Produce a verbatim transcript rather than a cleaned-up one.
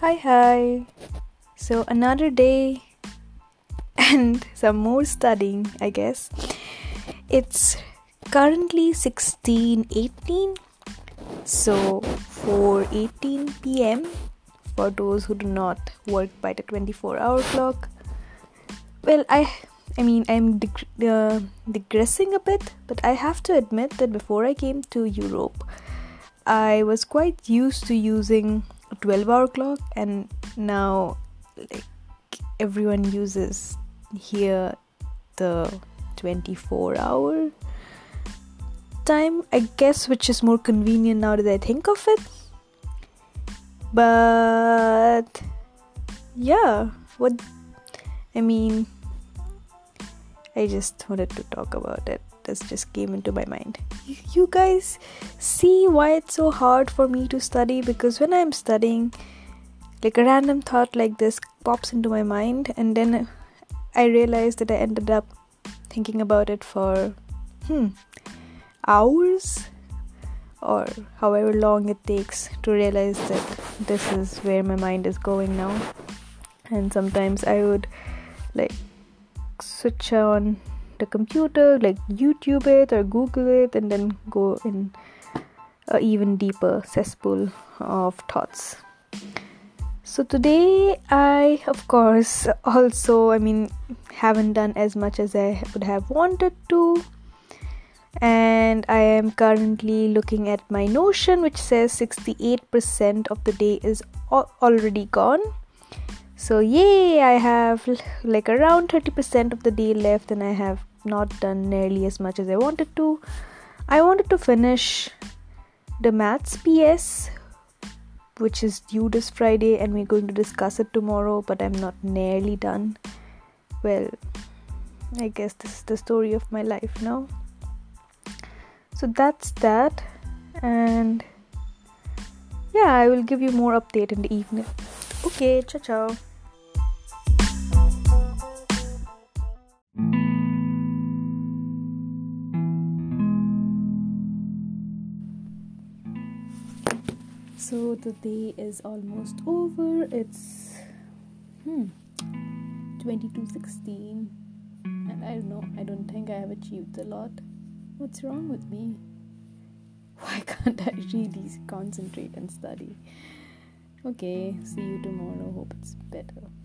Hi, hi. So another day and some more studying, I guess. It's currently sixteen eighteen. So four eighteen p.m. for those who do not work by the twenty-four hour clock. Well, I I mean, I'm dig- uh, digressing a bit, but I have to admit that before I came to Europe, I was quite used to using a twelve hour clock, and now like, everyone uses here the twenty-four hour time, I guess, which is more convenient now that I think of it. But yeah, what I mean, I just wanted to talk about it. This just came into my mind. You guys see why it's so hard for me to study? Because when I'm studying, like a random thought like this pops into my mind, and then I realize that I ended up thinking about it for hmm, hours or however long it takes to realize that this is where my mind is going now. And sometimes I would like switch on the computer, like YouTube it or Google it, and then go in an even deeper cesspool of thoughts. So today I, of course, also, I mean, haven't done as much as I would have wanted to. And I am currently looking at my Notion, which says sixty-eight percent of the day is al- already gone. So yay, I have like around thirty percent of the day left, and I have not done nearly as much as I wanted to. I wanted to finish the maths P S, which is due this Friday, and we're going to discuss it tomorrow, but I'm not nearly done. Well, I guess this is the story of my life now. So that's that, and yeah, I will give you more update in the evening. Okay, ciao ciao. So the day is almost over. It's hmm twenty-two sixteen, and I don't know, I don't think I have achieved a lot. What's wrong with me? Why can't I really concentrate and study? Okay, see you tomorrow. Hope it's better.